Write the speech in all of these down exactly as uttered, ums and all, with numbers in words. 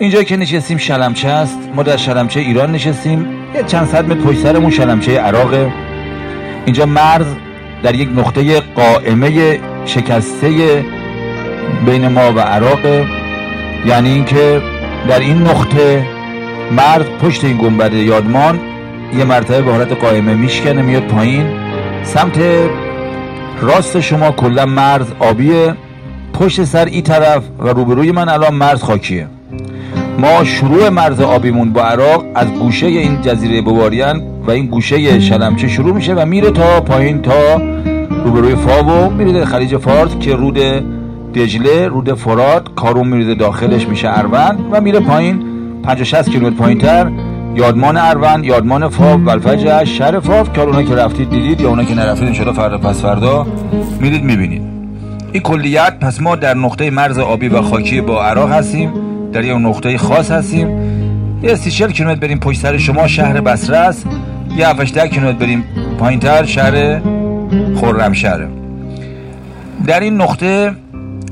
اینجا که نشستیم شلمچه است. ما در شلمچه ایران نشستیم، یه چند صد متر پشت سرمون شلمچه عراقه. اینجا مرز در یک نقطه قائمه شکسته بین ما و عراقه، یعنی اینکه در این نقطه مرز پشت این گنبد یادمان یه مرتبه به حالت قائمه میشکنه میاد پایین. سمت راست شما کلا مرز آبیه، پشت سر این طرف و روبروی من الان مرز خاکیه. ما شروع مرز آبیمون با عراق از گوشه این جزیره بواریان و این گوشه شلمچه شروع میشه و میره تا پایین تا روبروی فاو، میره خلیج فارس که رود دجله، رود فرات، کارون میره داخلش میشه اروند و میره پایین پنجاه شصت کیلومتر پایینتر یادمان اروند، یادمان فاو، ولفجر، شهر فاو که اونا که رفتید دیدید یا اونا که نرفتید ان شاء الله فردا پس فردا میرید میبینید. این کلیت. پس ما در نقطه مرز آبی و خاکی با عراق هستیم، در یه نقطه خاص هستیم. یه سی و چهار کیلومتر بریم پشت سر شما شهر بصره است، یه هفتاد کیلومتر بریم پایینتر شهر خرمشهر. در این نقطه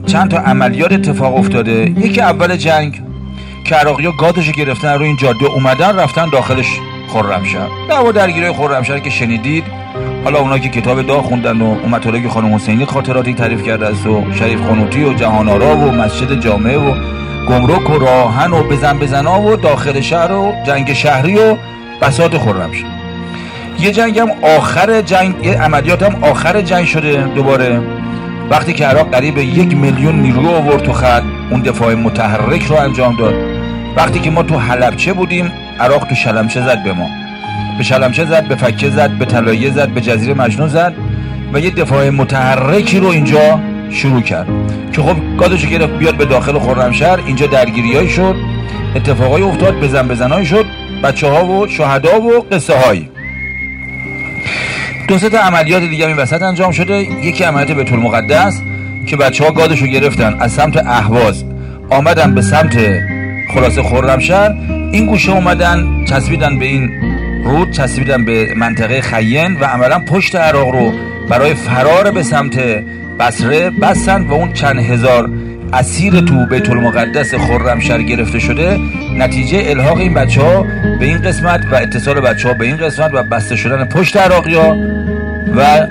چند تا عملیات اتفاق افتاده. یکی اول جنگ که عراقی‌ها گازشو گرفتن روی این جاده اومدن رفتن داخلش خرمشهر. دعوا درگیری خرمشهر که شنیدید، حالا اونا که کتاب دا خوندن و اون مطالبی که خانم حسینی خاطراتی تعریف کرده است و شریف قنوطی و جهان آرا و مسجد جامعه و گمرک و راهن و بزن بزنا و داخل شهر و جنگ شهری و بساط خرمشهر. یه جنگ هم آخر جنگ، یه عملیات هم آخر جنگ شده دوباره، وقتی که عراق قریب یک میلیون نیرو آورد تو خط، اون دفاع متحرک رو انجام داد. وقتی که ما تو حلبچه بودیم عراق تو شلمچه زد به ما، به شلمچه زد، به فکه زد، به طلایه زد، به جزیره مجنون زد و یه دفاع متحرکی رو اینجا شروع کرد که خب گازشو گرفت بیاد به داخل خرمشهر. اینجا درگیریای شد، اتفاقای افتاد، بزن بزنای شد، بچه‌ها و شهدا و قصه های. دو سه تا عملیات دیگه این وسط انجام شده. یکی عملیات بیت المقدس که بچه‌ها گازشو گرفتن از سمت اهواز آمدن به سمت خلاصه خرمشهر، این گوشه اومدن چسبیدن به این رود، چسبیدن به منطقه خین و عملا پشت عراق رو برای فرار به سمت بصره بستن و اون چند هزار اسیر تو بیت المقدس خرمشهر گرفته شده، نتیجه الحاق این بچه‌ها به این قسمت و اتصال بچه‌ها به این قسمت و بسته شدن پشت عراقی‌ها و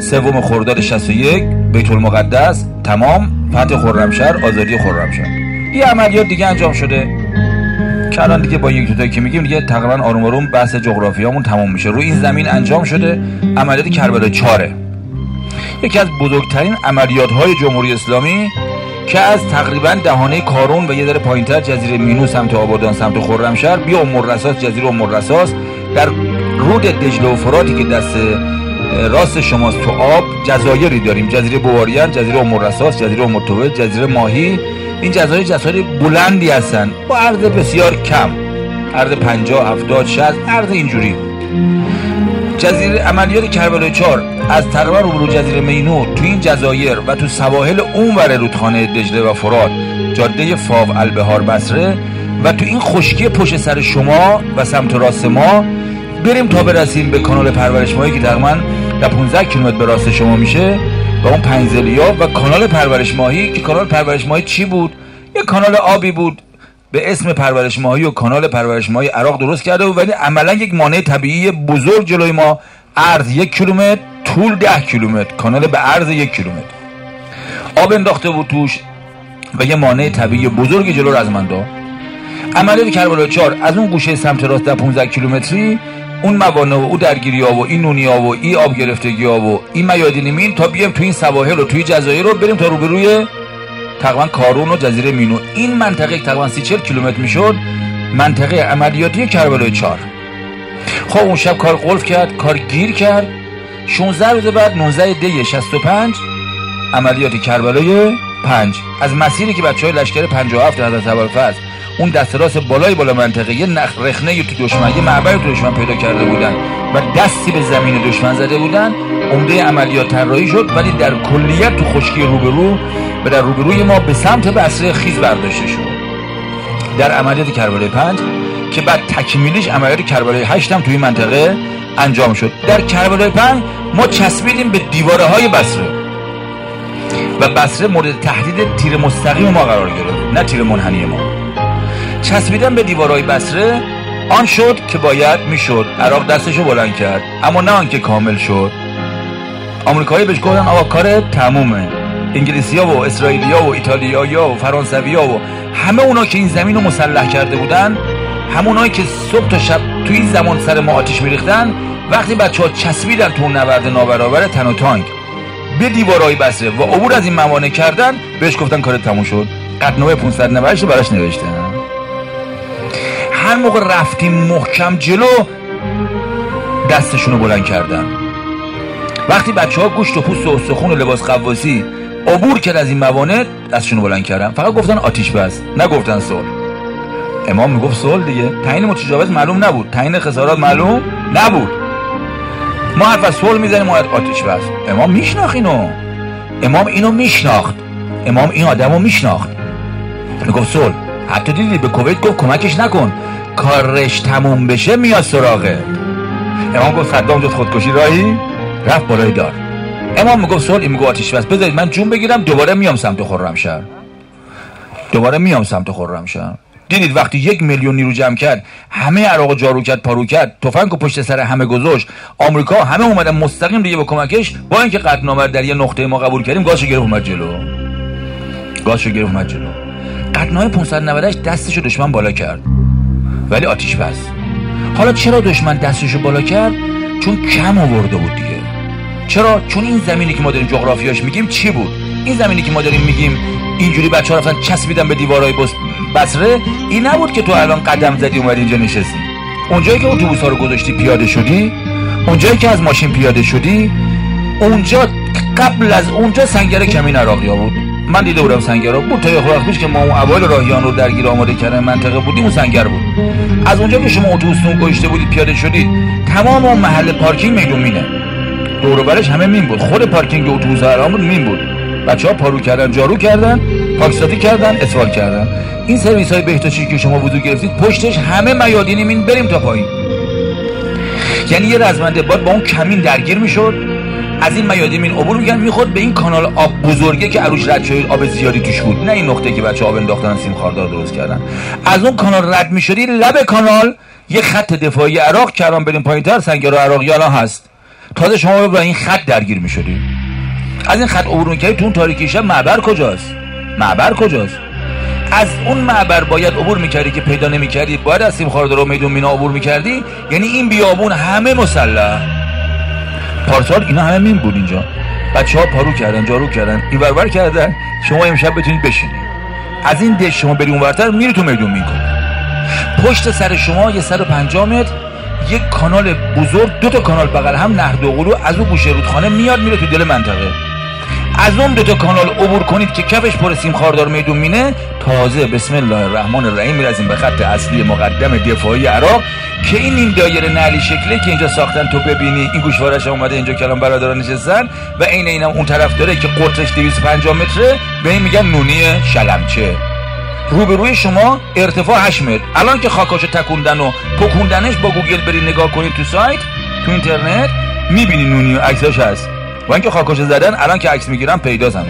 سوم خرداد شصت و یک بیت المقدس تمام، فتح خرمشهر، آزادی خرمشهر. یه عملیات دیگه انجام شده که الان دیگه با یک دوتایی که میگیم دیگه تقریبا آروم آروم بحث جغرافیامون تمام میشه. روی این زمین انجام شده عملیات کربلا چهار، یکی از بزرگترین عملیات های جمهوری اسلامی که از تقریبا دهانه کارون و یه ذره پایینتر جزیره مینو سمت آبادان سمت خرمشهر بیا مرساس، جزیره مرساس در رود دجله و فراتی که دست راست شماست تو آب جزایری داریم، جزیره بواریان، جزیره مرساس، جزیره مرتوه، جزیره ماهی. این جزایر جزایر بلندی هستن با عرض بسیار کم، عرض پنجاه هفتاد شصت عرض اینجوری. جزیره عملیات کربلا چهار از تقریبا روبرو جزیره مینو تو این جزایر و تو سواحل اونور رودخانه دجله و فرات، جاده فاو البهار بصره و تو این خشکی پشت سر شما و سمت راست ما بریم تا برسیم به کانال پرورش ماهی که تقریبا در پانزده کیلومتر به راست شما میشه و اون پنزلیا و کانال پرورش ماهی که کانال پرورش ماهی چی بود؟ یه کانال آبی بود به اسم پرورش ماهی و کانال پرورش ماهی عراق درست کرده بود، ولی عملا یک مانع طبیعی بزرگ جلوی ما، عرض یک کیلومتر، طول ده کیلومتر، کانال به عرض یک کیلومتر آب انداخته بود توش و یه مانع طبیعی بزرگ جلو رزمنده. عملیات کربلا چهار از اون گوشه سمت راست در پانزده کیلومتری اون موانع و او درگیری‌ها و این نونی‌ها و این آب گرفتگی‌ها و این میادین مین تا بیام تو این سواحل و توی جزایر رو بریم تا روبروی تقریبا کارون و جزیره مینو. این منطقه تقریبا سی چهل کیلومتر میشد منطقه عملیاتی کربلا چهار. خب اون شب کار قلف کرد، کار گیر کرد. شانزده روز بعد نوزده دی شصت و پنج عملیات کربلا پنج از مسیری که بچه‌های لشکر پنجاه و هفت حضرت ابوالفضل اون دست راست بالای بالا منطقه یه نخ رخنه تو دشمن، یه معبر تو دشمن پیدا کرده بودن و دستی به زمین دشمن زده بودن، عمده عملیات طراحی شد ولی در کلیت تو خشکی روبرو و در روبروی ما به سمت بصره خیز برداشته شد. در عملیات کربلا پنج که بعد تکمیلش عملیات کربلا هشت هم توی منطقه انجام شد. در کربلا پنج ما چسبیدیم به دیواره های بصره و بصره مورد تهدید تیر مستقیم ما قرار گرفت، نه تیر منحنی ما. چسبیدن به دیوارهای بصره آن شد که باید میشد. عراق دستشو بلند کرد، اما نه آن که کامل شد. آمریکایی بهش گفتن آقا کار تمومه. انگلیسی‌ها و اسرائیلی‌ها و ایتالیایی‌ها و فرانسوی‌ها و همه اونا که این زمین رو مسلح کرده بودن، همونایی که صبح تا شب توی این زمان سر ما آتش می‌ریختن، وقتی بچه‌ها چسبیدن تو نبرد نابرابر تن و تانک به دیوارهای بصره و عبور از این موانع کردن، بهش گفتن کار تموم شد. قطعنامه پانصد و نود و هشت رو براش نوشتن. هر موقع رفتیم محکم جلو، دستشون رو بلند کردن. وقتی بچه‌ها گوشت و پوست و استخون و لباس قواسی عبور کرد از این موانع، دستشون رو بلند کردن. فقط گفتن آتش بس، نگفتن صلح. امام میگفت صلح دیگه. تعیین متجاوز معلوم نبود، تعیین خسارات معلوم نبود. ما حرف از صلح میزنیم، ما آتش بس. امام میشناخت اینو. امام اینو میشناخت. امام این آدمو میشناخت. میگفت صلح. حتی دیدی به کویت گفت کمکش نکن، کارش تموم بشه میاد سراغه. امام گفت صدام جز خودکشی راهی رفت بالای دار. امام میگفت صلح، این میگه آتش بس. بذارید من جون بگیرم، دوباره میام سمت خرمشهر. دوباره میام سمت خرمشهر. دیدید وقتی یک میلیون نیرو جمع کرد، همه عراق جارو کرد، پارو کرد، تفنگ و پشت سر همه گذاشت، آمریکا همه اومدن مستقیم دیگه به کمکش. با اینکه قطعنامه در یه نقطه ما قبول کردیم، گازشو گرفت اومد جلو. گازشو گرفت اومد جلو. قطعنامه پانصد و نود و هشت دستشو دشمن بالا کرد، ولی آتش بس. حالا چرا دشمن دستشو بالا کرد؟ چون کم آورده بود دیگه. چرا؟ چون این زمینی که ما داریم جغرافیاش میگیم چی بود؟ این زمینی که ما داریم میگیم اینجوری بچه‌ها رفتن چسبیدن به دیوارهای بس بصره، این نبود که تو الان قدم زدی اومدی اینجا نشستی. اونجایی که اتوبوس‌ها رو گذاشتی پیاده شدی، اونجایی که از ماشین پیاده شدی، اونجا قبل از اونجا سنگر کمین عراقی‌ها بود. من دیده بودم سنگرها بود تا یه خورده پیش که ما اون اوایل راهیان رو درگیر آماده کردن منطقه بودیم، اون سنگر بود. از اونجا که شما اتوبوستون گذاشته بودید پیاده شدید، تمام اون محل پارکینگ میدون مینه، دور و برش همه مین بود. خود پارکینگ اتوبوس هرام بود، مین بود. بچه‌ها پارو کردن، جارو کردن، پاکسازی کردن، اسفال کردن. این سرویس‌های بهداشتی که شما وضو گرفتید، پشتش همه میادین مین بریم تا پایین. یعنی یه رزمنده باد با اون کمین درگیر می‌شد، از این میادین مین عبور می‌کرد، می‌خورد به این کانال آب بزرگه که عروج رد شد، آب زیادی توش بود. نه این نقطه که بچه‌ها آب انداختن، سیم خاردار درست کردن. از اون کانال رد می‌شدی، لب کانال یه خط دفاعی عراق کردن، بریم پایین‌تر سنگر عراقی الان هست. تازه شما با این خط درگیر می‌شدید. از این خط عبور می‌کردی، تو اون تاریکی شب معبر کجاست؟ معبر کجاست؟ از اون معبر باید عبور میکردی که پیدا نمیکردی، باید از سیم خاردار و میدون مینا عبور میکردی. یعنی این بیابون همه مسلح. پارسال اینا همه مین بود اینجا. بچه‌ها پارو کردن، جارو کردن، این ورور کردن، شما امشب بتونید بشینید. از این دش شما بری اونورتر، میری تو میدون میکن. پشت سر شما یه صد و پنجاه متر یک کانال بزرگ، دو تا کانال بغل هم نهر دوقلو، از اون گوشه رودخانه میاد میره تو دل منطقه. از اون دو تا کانال عبور کنید که کفش پر سیم خاردار میدون مینه، تازه بسم الله الرحمن الرحیم میرزیم به خط اصلی مقدم دفاعی عراق که این این دایره نعلی شکله که اینجا ساختن تو ببینی. این گوشوارش اومده اینجا کلام برادران نشستن و عین اینم اون طرف داره که قطرش دویست و پنجاه متره، به این میگن نونی شلمچه. روبروی شما ارتفاع هشت متر. الان که خاکاشو تکوندن و پکوندنش، با گوگل برید نگاه کنید تو سایت، تو اینترنت میبینید نونی و عکساش هست. و اینکه خاکاشو زدن، الان که عکس میگیرم پیداست. هنوز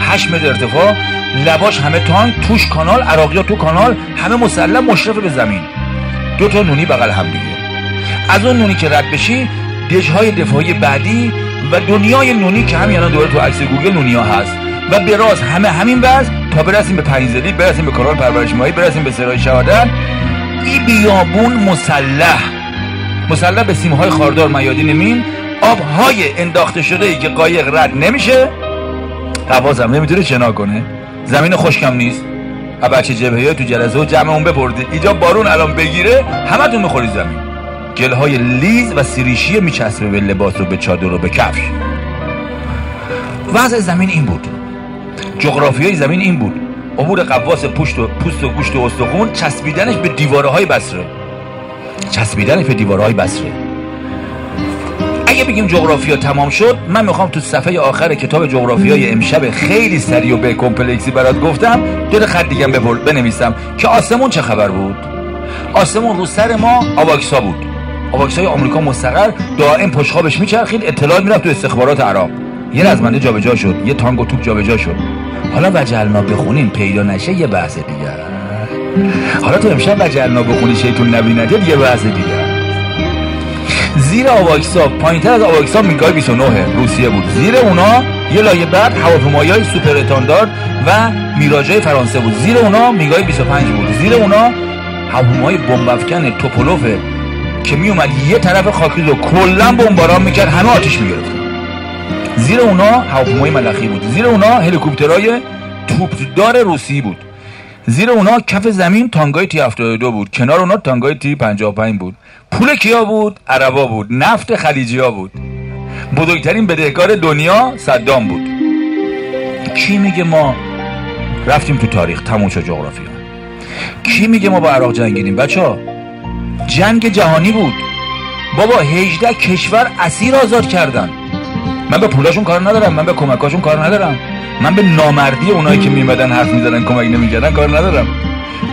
هشت متر ارتفاع، لباش همه تانک، توش کانال، عراقی‌ها تو کانال، همه مسلح مشرف به زمین. دو تا نونی بغل هم دیگه. از اون نونی که رد بشی، دژهای دفاعی بعدی و دنیای نونی که همین الان دوباره تو عکس گوگل نونیا هست و براز همه همین بس تا برسیم به پنیزلی، برسیم به کانال پرورش ماهی، برسیم به سرای شهادت. این بیابون مسلح، مسلح به سیم‌های خاردار، میادین مین، آب‌های انداخته شده ای که قایق رد نمیشه، قوازم نمیتونه شنا کنه، زمین خشکم نیست. و بچه جبهه‌ای تو جلسه و جمعمون بپرده اینجا بارون الان بگیره همتون میخورید زمین. گل‌های لیز و سیریشی میچسبه به لباس و به چادر و به کفش. وضع زمین این بود، جغرافیای زمین این بود. عبور قواس پشت و پوست و گوشت و استخون، چسبیدنش به دیوارهای بصره، چسبیدنش به دیوارهای بصره. اگه بگیم جغرافیا تمام شد، من میخوام تو صفحه آخر کتاب جغرافیای امشب خیلی سریع و به کمپلکسی برات گفتم، دور خط دیگه بنویسم که آسمون چه خبر بود. آسمون رو سر ما آواکسا بود. آواکسای آمریکا مستقر دائم پشت خوابش میچرخید، اطلاع میرفت تو استخبارات عراق. یه رزمنده جابجا شد، یه تانک و توپ جابجا شد. حالا وجعلنا بخونیم پیدا نشه یه بحث دیگه. حالا تو امشب اجرنا بخونی شیطون نبیند یا دیگه وضع دیگه. زیر آواکسا پایینتر از آواکسا میگای بیست و نه روسیه بود، زیر اونا یه لایه بعد هواپیمایای سوپر استاندارد و میراژای فرانسه بود، زیر اونا میگای بیست و پنج بود، زیر اونا هواپیمای بمب افکن توپولوف که میومد یه طرف خاکی رو کلا بمباران میکرد، همه آتش میگرفت. زیر اونا هواپیمای ملخی بود، زیر اونا هلیکوپترای توپدار روسی بود، زیر اونا کف زمین تانگای تی هفتاد و دو بود، کنار اونا تانگای تی پنجاه و پنج بود. پول کیا بود؟ عربا بود، نفت خلیجیا بود، بزرگترین بدهکار دنیا صدام بود. کی میگه ما رفتیم تو تاریخ تماشا جغرافیا؟ کی میگه ما با عراق جنگیدیم؟ بچا جنگ جهانی بود بابا، هجده کشور اسیر آزاد کردن. من به پولاشون کار ندارم، من به کمکاشون کار ندارم، من به نامردی اونایی که میمدن حرف میزدن کمک نمیکردن کار ندارم،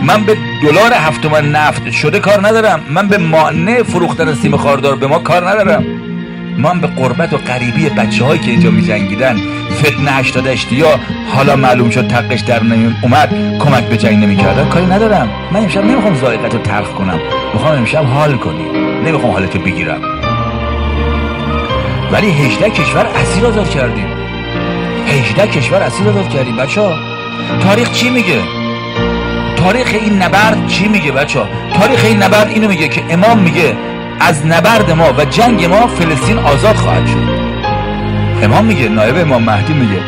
من به دلار هفت تومن نفت شده کار ندارم، من به مانع فروختن سیم خاردار به ما کار ندارم، من به قربت و غریبی بچه‌هایی که اینجا می‌جنگیدن، فتنه هشتاد اشتیا حالا معلوم شد تقش در نمیون اومد کمک به جنگ نمی‌کردن کاری ندارم. من امشب نمیخوام ذائقه‌تو تلخ کنم، میخوام امشب حال کنی، نمیخوام حالتو بگیرم. ولی هجده کشور اسیر آزاد کردیم، هجده کشور اسیر آزاد کردیم بچه‌ها. تاریخ چی میگه؟ تاریخ این نبرد چی میگه بچه‌ها؟ تاریخ این نبرد اینو میگه که امام میگه از نبرد ما و جنگ ما فلسطین آزاد خواهد شد. امام میگه، نایب امام مهدی میگه.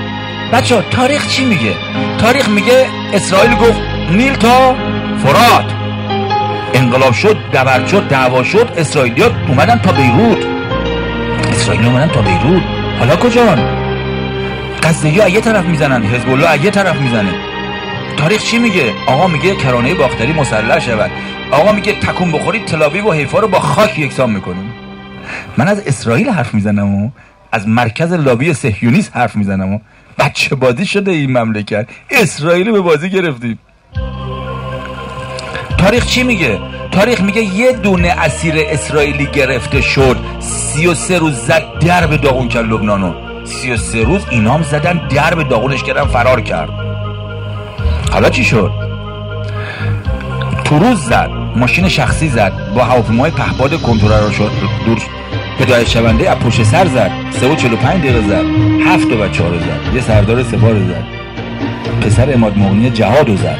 بچه ها تاریخ چی میگه؟ تاریخ میگه اسرائیل گفت نیل تا فرات، انقلاب شد، دبرد شد، دعوا شد، اسرائیلی ها اومدن تا بیروت، اسرائیلی اومدن تا بیروت. حالا کجان؟ غزه‌ای ها یه طرف میزنن، حزب الله یه طرف میزنه. تاریخ چی میگه؟ آقا میگه کرانه باختری مسلح شود، آقا میگه تکون بخوری تل آویو و حیفا رو با خاک یکسان میکنیم. من از اسرائیل حرف میزنم و از مرکز لابی صهیونیست حرف میزنم و بچه بازی شده این مملکت، اسرائیل به بازی گرفتیم. تاریخ چی میگه؟ تاریخ میگه یه دونه اسیر اسرائیلی گرفته شد، سی و سه روز زد در به داغون کرد لبنانو، سی و سه روز اینام زدن در به داغونش کردن فرار کرد. حالا چی شد؟ تو روز زد، ماشین شخصی زد، با هواپیمای پهپاد کنترل شد دور هدایت شونده از پشت سر زد، سه و چهل و پنج دقیقه زد، هفت و چهار زد، یه سردار سپاه زد، پسر عماد مغنی جهادو زد.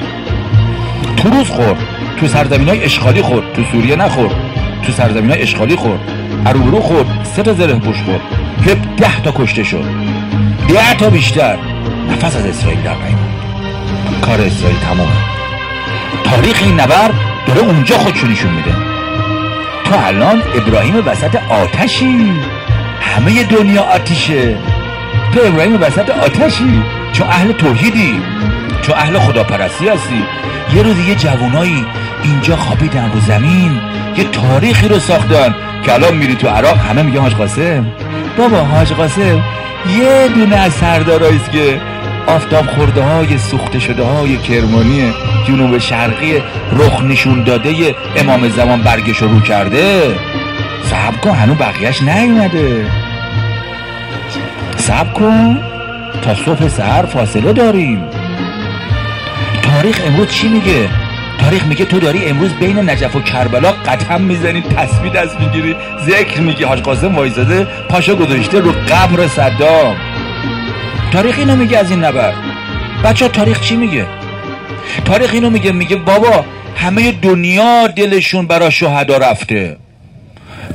تو روز خورد، تو سرزمینای اشغالی خورد، تو سوریه نخورد، تو سرزمینای اشغالی خورد، اروبرو خورد، سه تا زره پوش خورد، هفده تا کشته شد، ده تا بیشتر. نفس از اسرائیل در نیامد، کار اسرائیل تمامه. تاریخ این نبرد داره اونجا خودشونیشون میده. تو الان ابراهیم وسط آتشی، همه دنیا آتشه، تو ابراهیم وسط آتشی، چون اهل توحیدی، چون اهل خداپرستی هستی. یه روز یه جوانایی اینجا خوابیدن رو زمین، یه تاریخی رو ساختن که الان میری تو عراق همه میگن حاج قاسم، بابا حاج قاسم یه دونه از سرداراییست که آفتاب خورده های سوخته شده های کرمانی جنوب شرقی رخ نشون داده امام زمان برگش رو کرده. صبر کن، هنوز بقیهش نیومده، صبر کن تا صبح سحر فاصله داریم. تاریخ امروز چی میگه؟ تاریخ میگه تو داری امروز بین نجف و کربلا قدم میزنی، تسبیح دست میگیری، ذکر میگی، حاج قاسم وایساده پاشو گذاشته رو قبر صدام. تاریخ اینو میگه از این نبرد. بچه ها تاریخ چی میگه؟ تاریخ اینو میگه، میگه بابا همه دنیا دلشون برا شهدا رفته.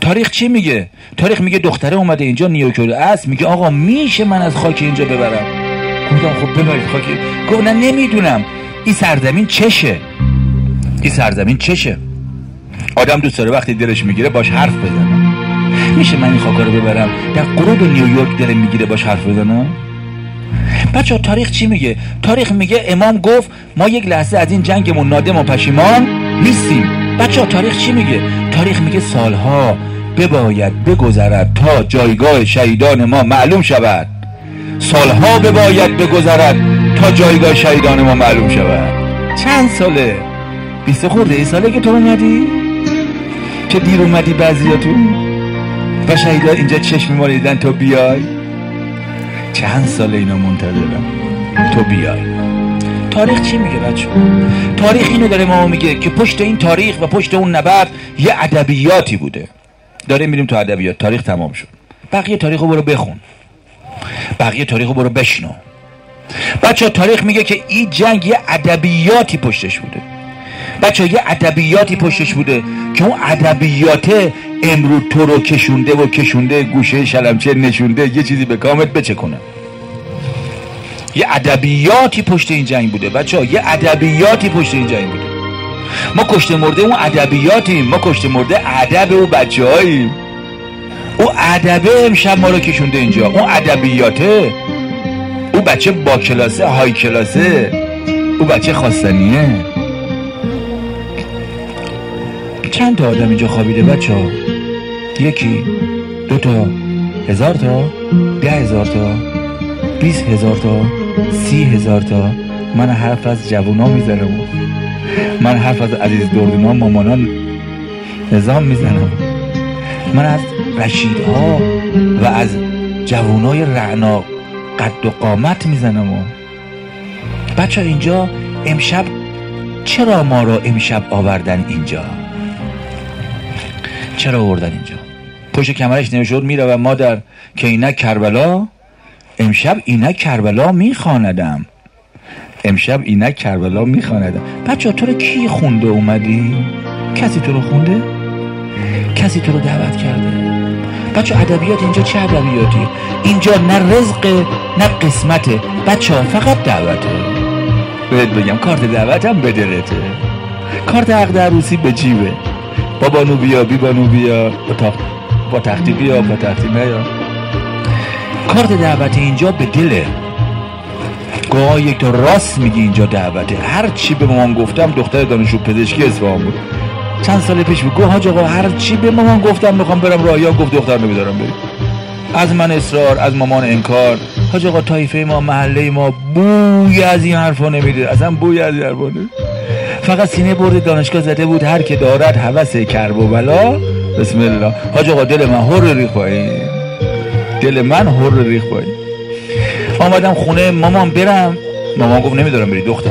تاریخ چی میگه؟ تاریخ میگه دختره اومده اینجا نیوکرد است، میگه آقا میشه من از خاک اینجا ببرم؟ گفتم خب بنای خاک. گفت نه نمیدونم این سرزمین چشه، این سرزمین چشه. آدم دوست داره وقتی دلش میگیره باش حرف بزنه. میشه من این خاکا رو ببرم؟ در غروب نیویورک دل میگیره باش حرف بزنه. بچه ها تاریخ چی میگه؟ تاریخ میگه امام گفت ما یک لحظه از این جنگمون نادم و پشیمان نیستیم. بچه ها تاریخ چی میگه؟ تاریخ میگه سالها بباید بگذرد تا جایگاه شهیدان ما معلوم شود، سالها بباید بگذرد تا جایگاه شهیدان ما معلوم شود. چند ساله؟ بیست خورده ای ساله که تو اومدی؟ که دیر اومدی بعضیاتون و شهیدان اینجا چشم ما دیدن تا بیای. چند سال اینا منتظرم تو بیای. تاریخ چی میگه بچه‌ها؟ تاریخ اینو داره ما میگه که پشت این تاریخ و پشت اون نبرد یه ادبیاتی بوده. داره میریم تو ادبیات. تاریخ تمام شد. بقیه تاریخو برو بخون، بقیه تاریخو برو بشنو. بچه‌ها تاریخ میگه که این جنگ یه ادبیاتی پشتش بوده. بچه‌ها یه ادبیاتی پشتش بوده که اون ادبیات امروز تو رو کشونده و کشونده، گوشه شلمچه نشونده، یه چیزی به کامت بچکنه. یه ادبیاتی پشت این جنگ بوده بچه‌ها، یه ادبیاتی پشت این جنگ بوده. ما کشته مرده اون ادبیاتیم، ما کشته مرده ادب اون بچه‌هاییم. اون ادبه امشب ما رو کشونده اینجا، اون ادبیاته. اون بچه با کلاسه، های کلاسه، اون بچه خواستنیه. چند تا آدم اینجا خوابیده بچه‌ها؟ یکی، دو تا، هزار تا، ده هزار تا، بیست هزار تا، سی هزار تا. من حرف از جوونا میزنم، من حرف از عزیز دردونا مامانان نظام میزنم، من از رشیدها و از جوانای رعنا قد و قامت میزنم. و بچه اینجا امشب چرا ما رو امشب آوردن اینجا؟ چرا آوردن اینجا؟ پشت کمرش نوشته میره و مادر که اینک کربلا، امشب اینک کربلا میخواندم، امشب اینک کربلا میخواندم. بچه تو رو کی خونده اومدی؟ کسی تو رو خونده؟ کسی تو رو دعوت کرده؟ بچه ادبیات اینجا چه ادبیاتی؟ اینجا نه رزقه نه قسمته بچه، فقط دعوته. بهت بگم کارت دعوتم به دلته، کارت عقد عروسی به جیبه. بابا نو بیا، بی بانو بیا، با تختی بیا، با تختی نیا. کارت دعوت اینجا به دله. گاه یک تا راست میگی اینجا دعوته. هرچی به مامان گفتم، دختر دانشجو پزشکی اصفهان بود چند سال پیش، بگو حاج آقا هر چی به مامان گفتم میخوام برم راهیا، گفت دختر نمیذارم بری. از من اصرار، از مامان انکار. حاج آقا طایفه ما، محله ما بوی از این حرفا نمیده، اصلا بوی از این حرفا نمیده. فقط سینه برده دانشگاه زده بود، هر که دارد هوس کرب و بلا بسم الله. حاج آقا دل من هر ریخ پایین، دل من هر ریخ پایین. اومدم خونه مامان برم، مامان گفت نمیذارم بری دختر،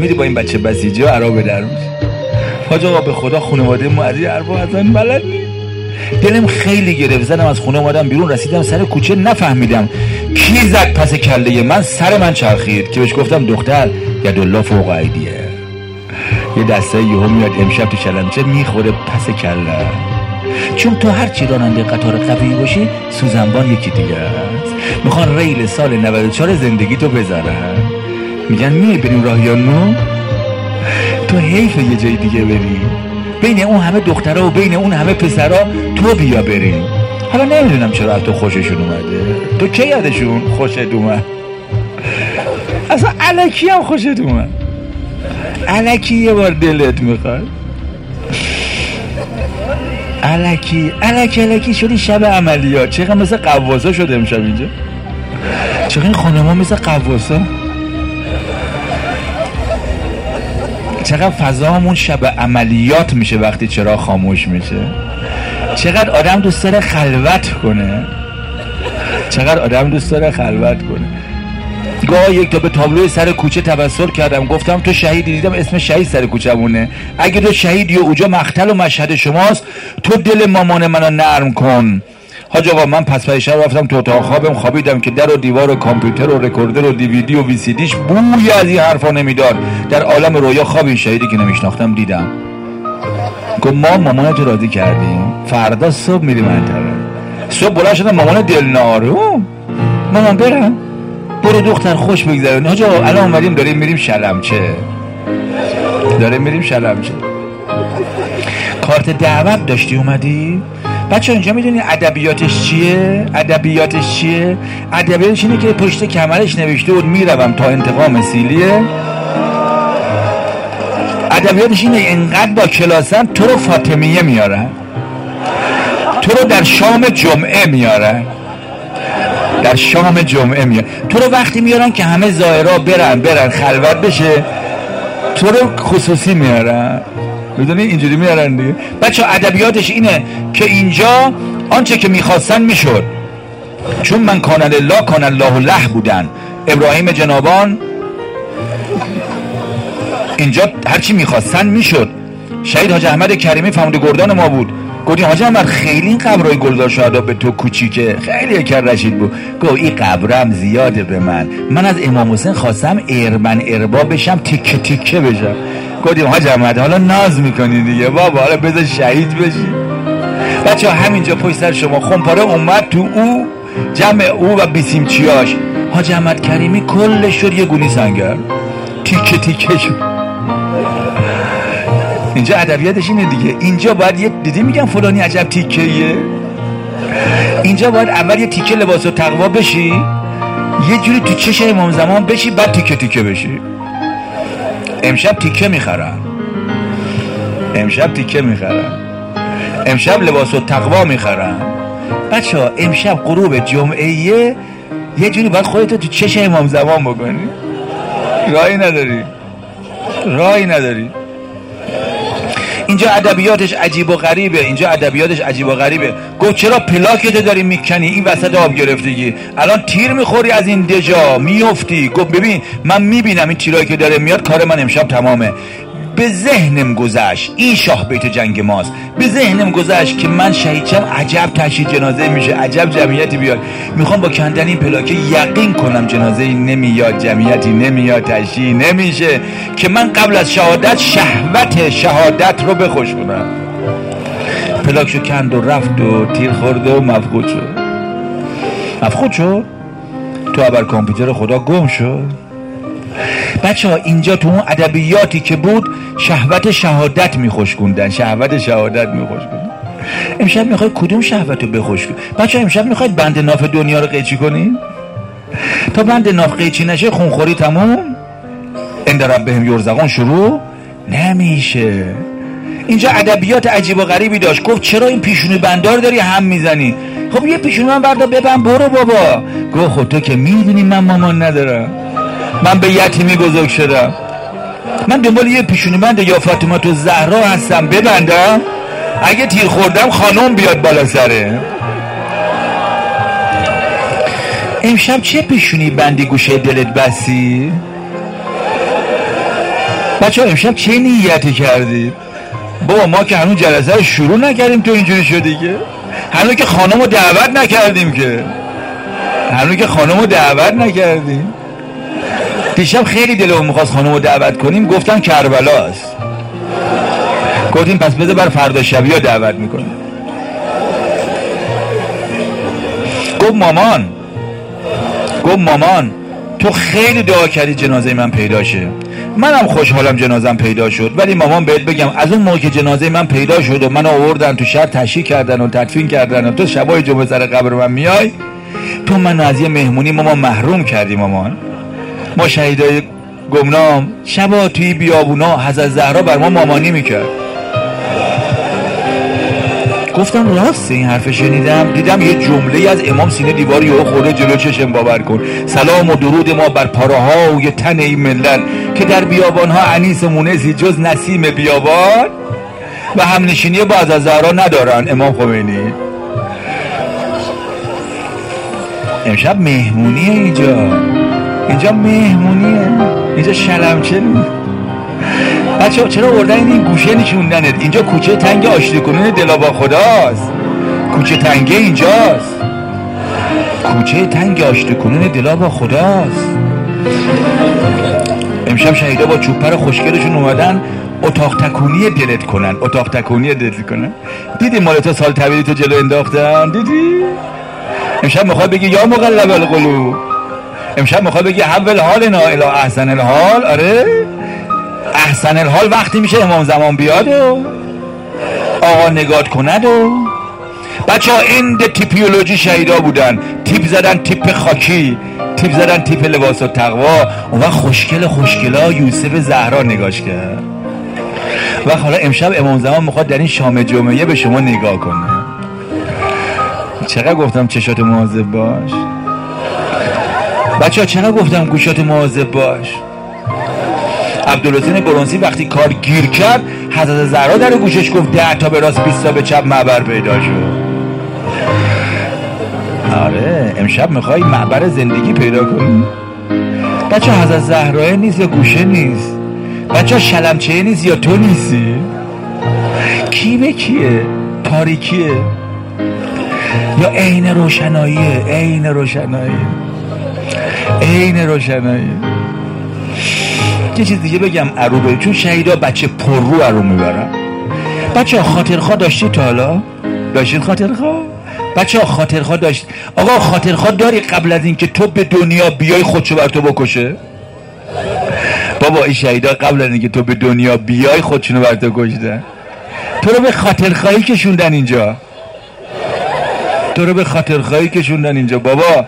میری با این بچه بسیجی و عرا به در میشه. حاج آقا به خدا خانواده ما از این حرفا اصلا بلد نیست. دلم خیلی گرفت، زدم از خونه اومدم بیرون، رسیدم سر کوچه نفهمیدم کی زد پس کله من، سر من چرخید که بهش گفتم دختر یدالله فوق ایدیه. یه دسته یهو میاد امشب تو شلمچه میخوره پس کله. چون تو هر چی راننده قطار قوی باشی، سوزنبان یکی دیگه است. میخوان ریل سال نود و چهار زندگی تو بذارن، میگن می بریم راهیانو، تو حیف یه جای دیگه بری، بین اون همه دخترها و بین اون همه پسرها تو بیا بریم. حالا نمیدونم چرا تو خوششون اومده، تو که یادشون خوشت اومد، اصلا الکی هم خوشت اومد، الکی یه بار دلت میخواد، الکی الکی الکی شدی شب عملیات. چقدر مثل قواسا شده امشب اینجا، چقدر خانما مثل قواسا، چقدر فضامون شب عملیات میشه وقتی چرا خاموش میشه. چقدر آدم دوست داره خلوت کنه، چقدر آدم دوست داره خلوت کنه. گاه یک تا به تابلوی سر کوچه تبصر کردم، گفتم تو شهیدی، دیدم اسم شهید سر کوچه‌مونه. اگه تو شهیدی و اوجا مقتل و مشهد شماست، تو دل مامان منو نرم کن. حاج آقا من پس پای شب رفتم تو اتاق خوابم، خوابیدم که در و دیوار و کامپیوتر و رکوردر و دیویدی و وی سی دیش بوی از این حرفا نمیداد. در عالم رویا خواب این شهیدی که نمیشناختم دیدم. گفت ما مامانت راضی کردیم، فردا صبح میریم منطقه. صبح بلند شدم، مامان دلنارو، مامان برم، برو دختر خوش بگذرونی. حاج آقا الان اومدیم داریم میریم شلمچه، داریم میریم شلمچه. کارت دعوت داشتی اومدی؟ بچه اینجا میدونی ادبیاتش چیه؟ ادبیاتش چیه؟ ادبیاتش اینه که پشت کمرش نوشته بود میروم تا انتقام سیلیه. ادبیاتش اینه اینقدر با کلاسن تو رو فاطمیه میارن، تو رو در شام جمعه میارن، در شام جمعه میارن تو رو، وقتی میارن که همه زائرها برن برن خلوت بشه، تو رو خصوصی میارن. میدونی اینجوری میارن دیگه. بچه ادبیاتش اینه که اینجا آنچه که میخواستن میشد. چون من کان الله کان الله له بودن. ابراهیم جنابان اینجا هرچی میخواستن میشد. شهید حاج احمد کریمی فرمانده گردان ما بود، گفت حاج احمد خیلی این قبرای گلزار شهدا به تو کوچیکه. خیلی کر رشید بود، گفت این قبرم زیاده به من، من از امام حسین خواستم ارمن اربا بشم، تیکه تیکه بشم. گفتیم حاج احمد حالا ناز میکنی دیگه بابا، حالا بذار شهید بشی. بچه همینجا پشت سر شما خمپاره اومد تو او جمع او و بیسیمچیاش، حاج احمد کریمی کلش شد یه گونی سنگر، تیکه تیکه شد. اینجا ادبیاتش اینه دیگه. اینجا باید یه دیدی میگم فلانی عجب تیکه یه. اینجا باید اول یه تیکه لباس و تقوا بشی، یه جوری تو چش امام زمان بشی، بعد تیکه تیکه بشی. امشب تیکه میخرن، امشب تیکه میخرن، امشب لباس و تقوا میخرن. بچه‌ها امشب غروب جمعه یه جوری باید خودت تو چش امام زمان بکنی. راهی نداری، راهی نداری. اینجا ادبیاتش عجیب و غریبه، اینجا ادبیاتش عجیب و غریبه. گفت چرا پلاکتو داری میکنی این وسط آب گرفتگی؟ الان تیر میخوری از این دجا میافتی. گفت ببین من میبینم این تیرایی که داره میاد، کار من امشب تمامه. به ذهنم گذشت این شاه بیت جنگ ماست، به ذهنم گذشت که من شهید شم، عجب تشییع جنازه میشه، عجب جمعیتی بیاد. میخوام با کندن این پلاکه یقین کنم جنازه نمیاد، جمعیتی نمیاد، تشییع نمیشه، که من قبل از شهادت شهوت شهادت رو بخوش کنم. پلاکشو کند و رفت و تیر خورد و مفقود شد. مفقود شد تو ابر کامپیوتر خدا گم شد. بچه ها اینجا تو اون ادبیاتی که بود شهوت شهادت میخوشگوندن، شهوت شهادت میخوشگوندن. امشب میخواید کدوم شهوت رو بخوشگون؟ بچه ها امشب میخواید بند ناف دنیا رو قیچی کنین؟ تا بند ناف قیچی نشه خونخوری تموم اندرم بهم یرزقان شروع نمیشه. اینجا ادبیات عجیب و غریبی داشت. گفت چرا این پیشونی بندار داری هم میزنی؟ خب یه پیشونی من بردا ببن برو بابا. گفت خود تو که میدونی من مامان ندارم، من به یتیمی بزرگ شدم، من دنبال یه پیشونی بند یا فاطمه تو زهرا هستم ببندم، اگه تیر خوردم خانم بیاد بالا سره. امشب چه پیشونی بندی گوشه دلت بسی؟ بچه ها امشب چه نیتی کردید؟ بابا ما که هنوز جلسه رو شروع نکردیم تو اینجوری شدی که، هنوز که خانم رو دعوت نکردیم که، هنوز که خانم رو دعوت نکردیم. دیشب خیلی دلم می‌خواست خانم رو دعوت کنیم، گفتن کربلا است. گفتیم پس بذار بر فردا شبی‌ها دعوت می‌کنیم. گفت مامان، گفت مامان تو خیلی دعا کردی جنازه من پیدا شه، منم خوشحالم جنازم پیدا شد، ولی مامان بهت بگم از اون موقع که جنازه من پیدا شد و من آوردن تو شهر تشییع کردن و تدفین کردن و تو شبای جمعه سر قبر من میای، تو منو از یه مهمونی مامان محروم کردی. مامان ما شهیدای گمنام شبا توی بیابونا حضرت زهرا بر ما مامانی میکرد. گفتم راست این حرف شنیدم، دیدم یه جمله از امام سینه دیواری رو خورده جلو چشم. باور کن سلام و درود ما بر پاراها و یه تن این ملت که در بیابانها انیس مونسی جز نسیم بیابان و همنشینی با حضرت زهرا ندارن. امام خمینی امشب مهمونیه، اینجا اینجا مهمونیه، اینجا شلمچه نیست. بچه چرا آوردن این گوشه نشوندنت؟ اینجا کوچه تنگ آشتی کنون دلا با خداست، کوچه تنگه اینجاست، کوچه تنگ آشتی کنون دلا با خداست. امشب شهیدا با چوبپر خوشگلشون اومدن اتاق تکونی دلت کنن، اتاق تکونی دلت کنن. دیدی مالتا سال طویلی تو جلو انداختن؟ دیدی؟ امشب میخواد بگی یا مقلب القلوب، امشب میخواد بگی حول حالنا الی احسن الحال. آره احسن الحال وقتی میشه امام زمان بیاد و آقا نگات کند. و بچه ها این تیپیولوژی شهیدا بودن، تیپ زدن، تیپ خاکی، تیپ زدن، تیپ لباس و تقوا. اون وقت خوشگل خوشگلا یوسف زهرا نگاش کرد. و حالا امشب امام زمان میخواد در این شام جمعه به شما نگاه کنه. چقدر گفتم چشات مواظب باش بچه ها، چقدر گفتم گوشات مواظب باش. عبدالحسین برنسی وقتی کار گیر کرد حضرت زهرا در گوشش گفت ده تا به راست بیست تا به چپ معبر پیدا شد. آره امشب میخوای معبر زندگی پیدا کنی. بچه حضرت زهرا نیست یا گوشه نیست، بچه ها شلمچه نیست یا تو نیستی؟ کی به کیه؟ تاریکیه یا عین روشناییه؟ عین روشنایی، عین روشنایی. یه چیز دیگه بگم، عروبه، چون شهیدا بچه پر رو عروب میبرن. بچه ها خاطرخواه داشتی تا حالا؟ داشتین خاطرخواه؟ بچه ها خاطرخواه داشت؟ آقا خاطرخواه داری قبل از این که تو به دنیا بیای خودشو بر تو بکشه؟ بابا این شهیدا قبل از این که تو به دنیا بیای خودشونو بر تو کشتن، تو رو به خاطرخواهی کشوندن اینجا، تو رو به خاطرخواهی کشوندن اینجا. بابا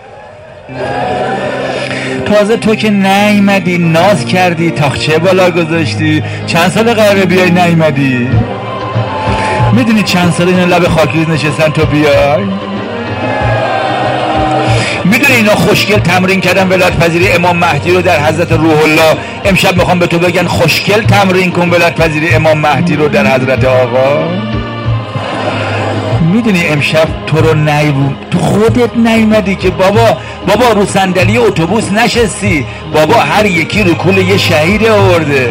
تازه تو که نیومدی ناز کردی، تاخچه بالا گذاشتی، چند سال قراره بیای نیومدی؟ میدونی چند سال اینا لب خاکریز نشستن تو بیای؟ میدونی اینا خوشگل تمرین کردن ولایت پذیری امام مهدی رو در حضرت روح الله؟ امشب میخوام به تو بگن خوشگل تمرین کن ولایت پذیری امام مهدی رو در حضرت آقا. میدونی امشب تو رو نیوم، تو خودت نیومدی که بابا، بابا رو صندلی اتوبوس نشستی، بابا هر یکی رو کول یه شهید آورده،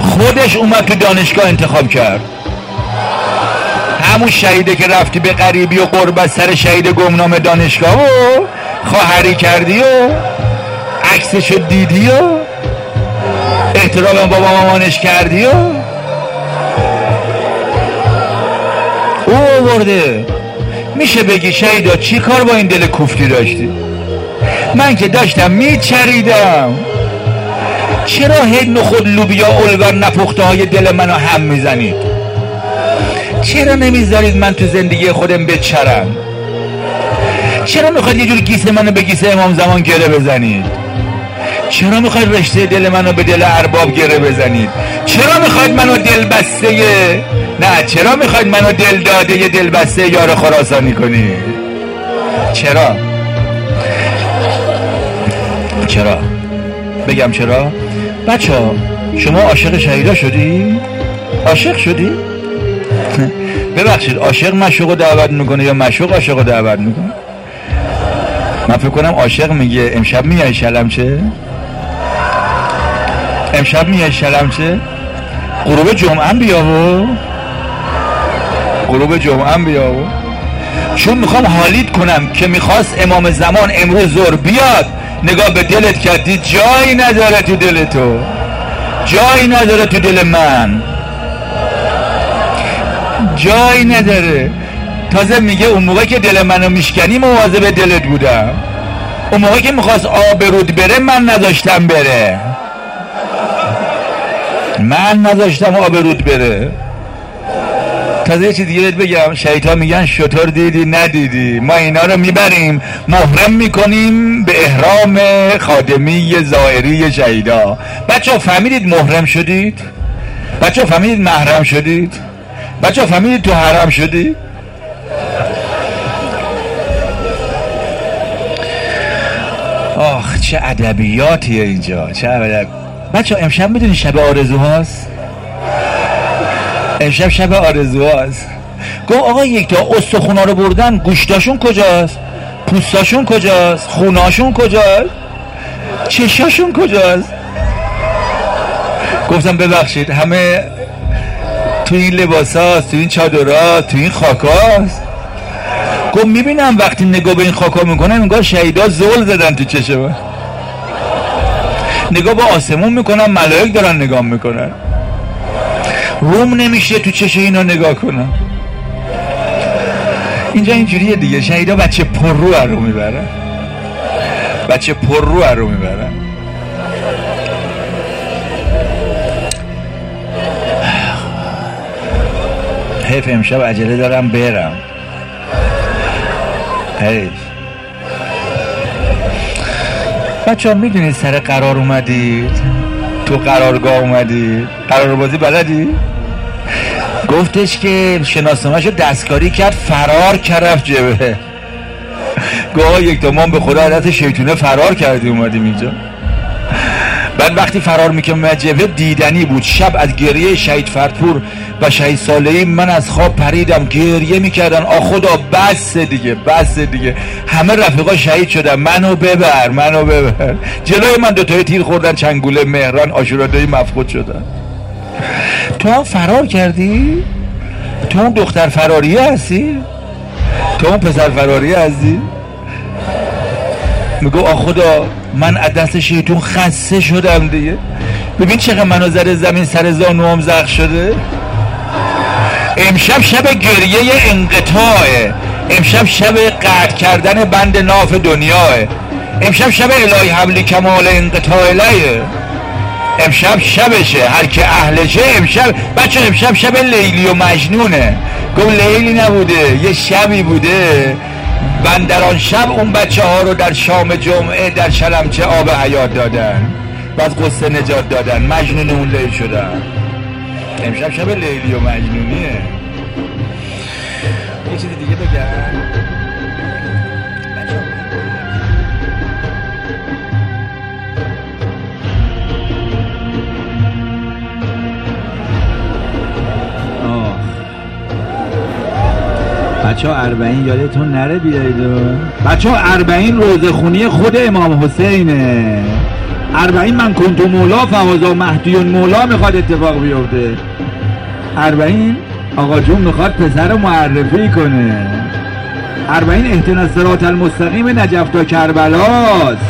خودش اومد تو دانشگاه انتخاب کرد. همون شهیده که رفتی به غریبی و قربت سر شهید گمنام دانشگاه و خواهری کردی و عکسشو دیدی و احترام بابا مامانش کردی و او برده. میشه بگی شهیدا چی کار با این دل کوفتی داشتی؟ من که داشتم میچریدم، چرا هی نخود لوبیا اولور نپخته های دل منو هم میزنید؟ چرا نمیذارید من تو زندگی خودم بچرم؟ چرا میخواید یه جور گیسه منو به گیسه امام زمان گره بزنید؟ چرا میخواید رشته دل منو به دل ارباب گره بزنید؟ چرا میخواید منو دل بسته ی... نه چرا میخواید منو دل داده ی دل بسته یار خراسانی کنید؟ چرا؟ چرا؟ بگم چرا؟ بچه ها شما عاشق شهیدا شدی؟ عاشق شدی؟ ببخشید عاشق معشوقو دعوت میکنه یا معشوق عاشقو دعوت میکنه؟ من فکر کنم عاشق میگه امشب میای شلمچه؟ امشب میای شلمچه؟ غروب جمعه بیا و غروب جمعه بیا و چون میخوام حالیت کنم که میخواست امام زمان امروز ظهر بیاد، نگاه به دلت کردی جایی نداره تو دل تو، جایی نداره تو دل من، جایی نداره. تازه میگه اون موقع که دل منو میشکنی مواظب دلت بودم، اون موقع که میخواست آب رود بره من نذاشتم بره، من نذاشتم آب رود بره. تازه یه چیز دیگه بگم، شیطان میگن شطور دیدی ندیدی، ما اینا رو میبریم محرم میکنیم به احرام خادمی زائری شهیدا. بچه ها فهمیدید محرم شدید؟ بچه ها فهمیدید محرم شدید؟ بچه ها فهمیدید تو حرم شدید؟ آخ چه ادبیاتیه اینجا، چه ادب. بچه ها امشب میدونی شب آرزوهاست؟ امشب شب آرزوهاست. گفت آقا یکتا استخونا رو بردن، گوشتاشون کجاست؟ پوستاشون کجاست؟ خوناشون کجاست؟ چشاشون کجاست؟ گفتم ببخشید همه تو این لباس هاست، تو این چادر هاست، تو این خاک هاست. گفت میبینم وقتی نگاه به این خاک ها میکنم انگار شهیدا زل زدن تو چشم، نگاه به آسمون میکنن، ملائک دارن نگاه میکنن، روم نمیشه تو چشه اینا نگاه کنم. اینجا اینجوریه دیگه، شهیدا بچه پر رو رو میبرن، بچه پر رو رو میبرن. حیف امشب عجله دارم برم، حیف. بچه ها میدونید سر قرار اومدید، تو قرارگاه اومدید، قراربازی بلدی؟ گفتش که شناسنامه‌شو دستکاری کرد، فرار کرد، رفت جبهه. گویا یک دومان به خدا حضرت شیطونه فرار کردی اومدیم اینجا. بعد وقتی فرار میکنم از جبهه دیدنی بود. شب از گریه شهید فرتور و شهید صالحی من از خواب پریدم، گریه میکردن آ خدا بس دیگه، بس دیگه، همه رفیقا شهید شدن، منو ببر، منو ببر. جلوی من دوتای تیر خوردن، چنگوله، مهران، آشورادایی مفقود شدن. تو هم فرار کردی؟ تو هم دختر فراریه هستی؟ تو هم پسر فراریه هستی؟ میگو آ خدا من از دست شیطون خسته شدم دیگه. ببین چقدر مناظر زمین سر زانوام زخم شده. امشب شب گریه انقطاعه، امشب شب قطع کردن بند ناف دنیاه، امشب شب الهی حبلی کمال انقطاع لیه، امشب شبشه، هر که اهلشه امشب. بچه امشب شب لیلی و مجنونه. گم لیلی نبوده، یه شبی بوده. من در آن شب اون بچه ها رو در شام جمعه در شلمچه آب حیات دادن، بعد قصه نجات دادن، مجنون اون لیل شدن. امشب شب لیلی و مجنونیه. یه چیز دیگه بگم بچه ها، اربعین یادتون نره بیایید. بچه ها اربعین روزخونی خود امام حسینه. اربعین من کنتو مولا فهازا مهدیون مولا میخواد اتفاق بیفته. اربعین آقا جون میخواد پسر معرفی کنه. اربعین اهتنا صراط المستقیم نجف تا کربلاست.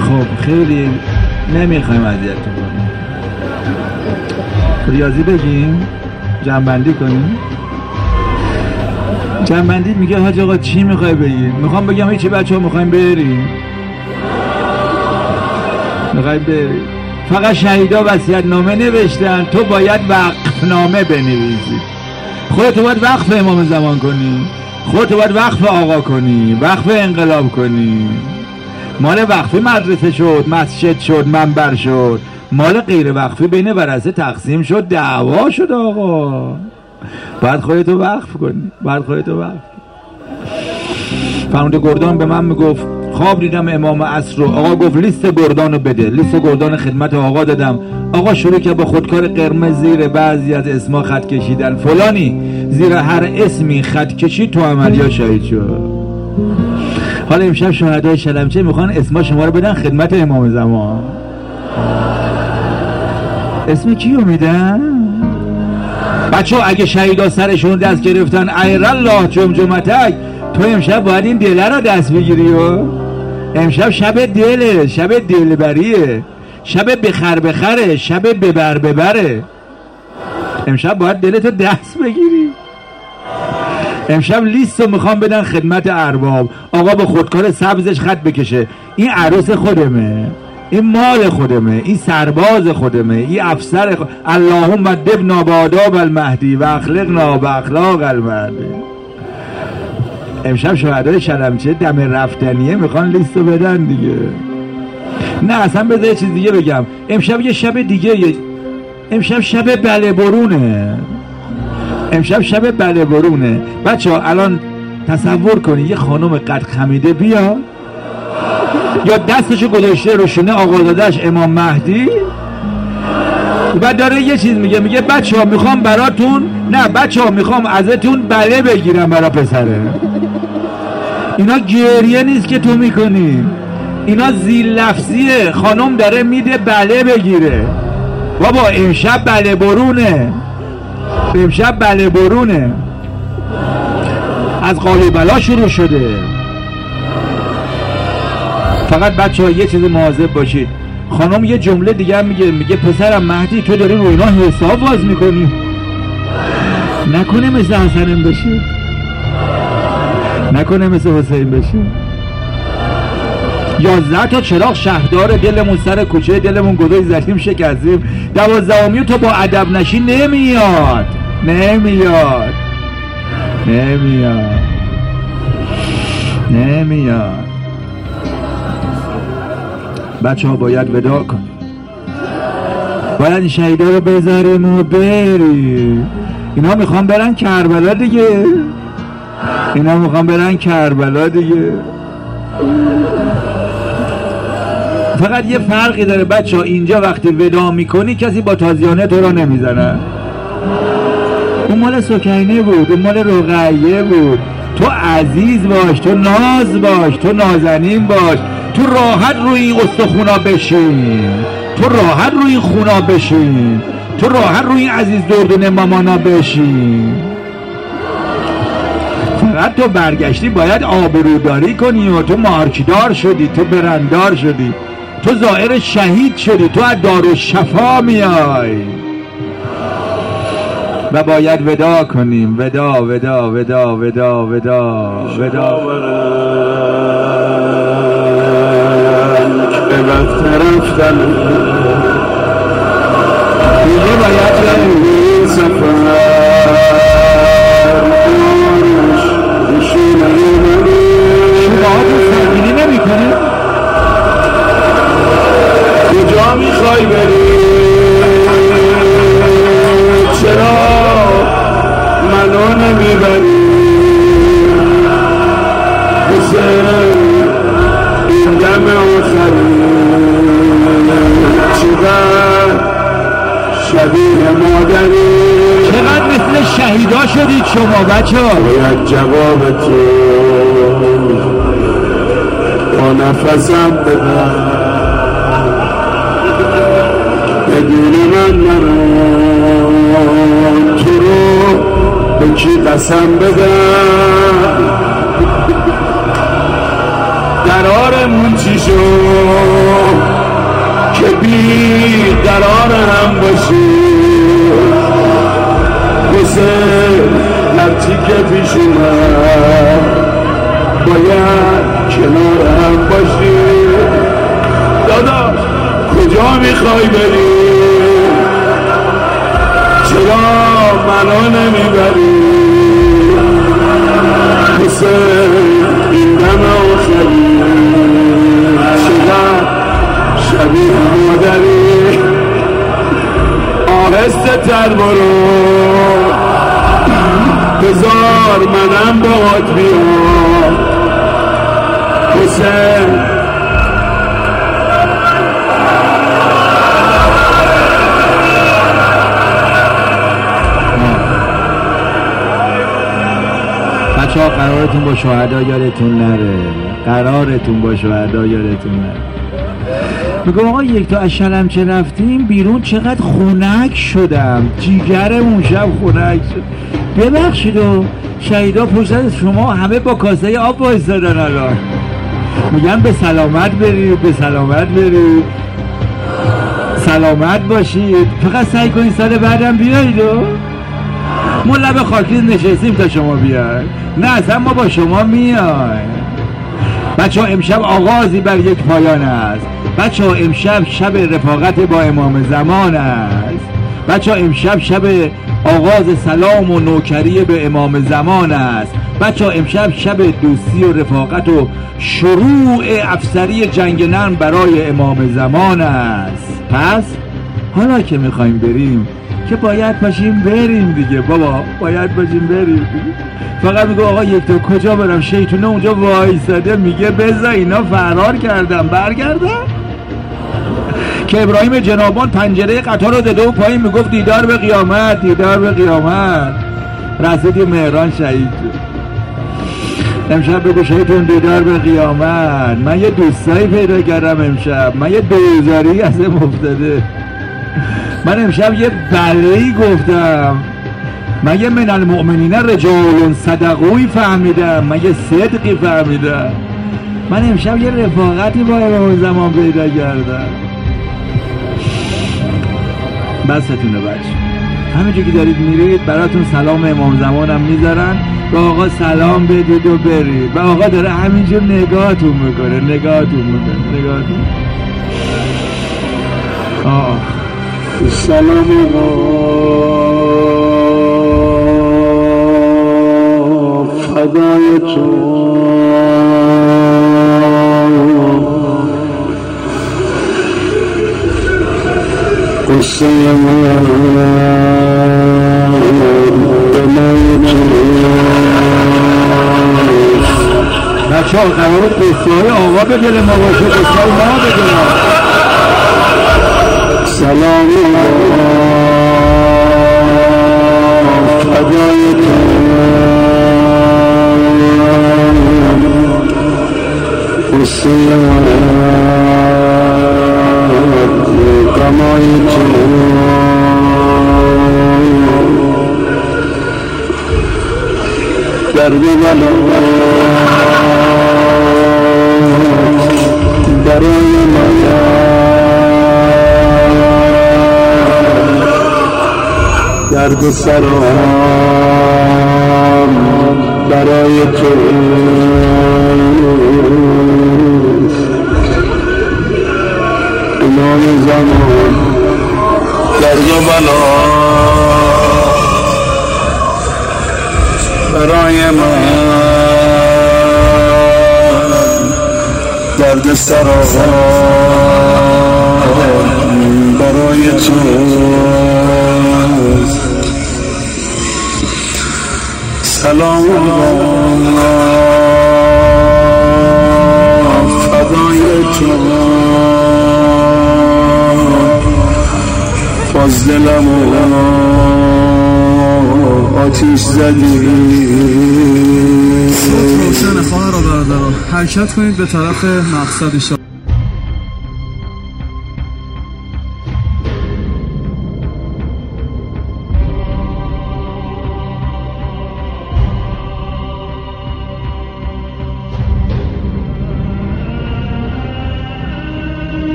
خب خیلی نمیخوایم اذیتتون کنیم، ریاضی بگیم، جنبندی کنیم. جنبندی میگه حاج آقا چی میخوای بگیم؟ میخوام بگم هیچی بچه ها، میخوایم بریم، میخوایم بریم. فقط شهیدا وصیت نامه نوشتن، تو باید وقف نامه بنویسی. خودتو باید وقف امام زمان کنی، خودتو باید وقف آقا کنی، وقف انقلاب کنی. مال وقفی مدرسه شد، مسجد شد، منبر شد. مال غیر وقفی بین ورثه تقسیم شد، دعوا شد. آقا باید خودتو وقف کنی، باید خودتو وقف کنی. فرمانده گردان به من میگفت خواب دیدم امام عصر رو. آقا گفت لیست گردان رو بده. لیست گردان خدمت آقا دادم. آقا شروع که با خودکار قرمز زیر بعضی از اسما خط کشیدن. فلانی زیر هر اسمی خط کشید تو عملیا شهید شد. حالا امشب شهدای شلمچه میخوان اسما شما رو بدن خدمت امام زمان. اسم کیو میدن؟ بچه ها اگه شهیدا سرشون دست گرفتن ایرالله جمجمتک، تو امشب باید این دله را دست بگیری. و امشب شب دله، شب دلبریه، شب بخر بخره، شب ببر ببره. امشب باید دلتو دست بگیری. امشب لیست رو میخوام بدن خدمت ارباب. آقا به خودکار سبزش خط بکشه این عروس خودمه، این مال خودمه، این سرباز خودمه، این افسر خودمه. اللهم ادبنا بآداب المهدی و اخلقنا باخلاق المهدی. امشب شهدای شلمچه دم رفتنیه میخوان لیست رو بدن دیگه. نه اصلا بذار یه چیز دیگه بگم. امشب یه شب دیگه، یه... امشب شب بله برونه. امشب شب بله برونه. بچه ها الان تصور کنی یه خانم قد خمیده بیا یا دستشو گذاشته رو شونه آقازاده‌اش امام مهدی و داره یه چیز میگه، میگه بچه ها میخوام براتون، نه بچه ها میخوام ازتون بله بگیرم برا پسره. اینا گریه نیست که تو میکنی، اینا زیل لفظیه. خانم داره میده بله بگیره. بابا امشب بله برونه، امشب بله برونه. از قالی بلا شروع شده. فقط بچه ها یه چیز مواظب باشید. خانم یه جمله دیگه میگه، میگه پسرم مهدی تو داری رو اینا حساب باز میکنی، نکنه مثل حسن بشی، نکنه مثل حسین بشی. یازده تا چراغ شهردار دلمون سر کوچه دلمون گذاشت، زدیم شکستیم. دوازدهمی تو با ادب نشی نمیاد، نمیاد، نمیاد، نمیاد. بچه ها باید وداع کنیم، باید این شهیدا رو بذاریم و بریم. اینا میخوان برن کربلا دیگه. اینا میخوام برن کربلا دیگه. فقط یه فرقی داره بچه ها، اینجا وقتی ودا میکنی کسی با تازیانه تو را نمیزنه. اون مال سکینه بود، اون مال رقیه بود. تو عزیز باش، تو ناز باش، تو نازنین باش، تو راحت روی این استخونا بشین، تو راحت روی این خونا بشین، تو راحت روی این عزیز دردونه مامانا بشین. فقط تو برگشتی باید آبروداری کنی و تو مارکدار شدی، تو برندار شدی، تو زائر شهید شدی، تو از دارالشفا میای و باید ودا کنیم. ودا ودا ودا ودا ودا ودا به وقت رفتن دیگه باید این سفر دورش بشینه. شباهات سنگینی نمی کنیم؟ کجا میخوای بری؟ چرا منو نمیبری؟ حسین این دم آخری چقدر شبیه مادری، چقدر مثل شهیدا شدید شما بچه ها. باید جواب تو با نفسم بدم، بدون من نرم، تو رو به کی قسم بدم؟ قرارمون چی شد که بی قرار هم باشیم؟ حسین هرچی که پیش اومد باید کنار هم باشیم. داداش کجا میخوای بری؟ چرا منو نمیبری؟ حسین این دم آخری چقدر شبیه مادری. آهسته تر برو، بذار منم باهات بیام. حسین بچه‌ها قرارتون با شهدا یادتون نره، قرارتون با شهدا یادتون نره. میگم آقا یک تا از شلمچه رفتیم بیرون چقدر خنک شدم، جیگرمون شب خنک شد. ببخشید و شهیدا پشت شما همه با کاسه آب وایسادن، الان میگن به سلامت برید، به سلامت برید، سلامت باشید، فقط سعی کنید سال بعدم بیایید. و ما لب خاکریز نشستیم تا شما بیاید، نه اصلا ما با شما میایم. بچه ها امشب آغازی بر یک پایان است. بچه ها امشب شب رفاقت با امام زمان است. بچه ها امشب شب آغاز سلام و نوکری به امام زمان است. بچه ها امشب شب دوستی و رفاقت و شروع افسری جنگ نرم برای امام زمان است. پس حالا که میخوایم بریم که باید پاشیم بریم دیگه بابا، باید پاشیم بریم دیگه. فقط میگه آقا یکتا کجا برم؟ شیطونه اونجا وایساده میگه بذار اینا فرار کردم برگردم. که ابراهیم جنابان پنجره قطار رو داده و پایین میگفت دیدار به قیامت، دیدار به قیامت. رسیدی مهران شهید امشب بگو شهیدون دیدار به قیامت. من یه دوستایی پیدا کردم امشب، من یه دوزاری از مفتده، من امشب یه بلهی گفتم، من یه من المؤمنین رجال صدقوی فهمیدم، من یه صدقی فهمیدم، من امشب یه رفاقتی با امام زمان پیدا کردم. بستونه بچه، همینجور که دارید میرید براتون سلام امام زمانم میذارن، به آقا سلام بدید و برید. و آقا داره همینجور نگاهتون میکنه، نگاهتون میکنه، نگاهتون. آه سلام آقا فدای تو، قصه من به من تو بچه ها قرار قصه آقا به دل ما باشه، قصه های ما به دل ما. سلامی فدای تو حسین قمای تو دربی بلوات برای مایا درد سرام برای تو امام زمان دربی بلوات برای من درد سر آقا برای تو سلام فدای تو فضلم آتیش زدی. صوت روشن خواهر و برادران، حرکت کنید به طرف مقصد شما.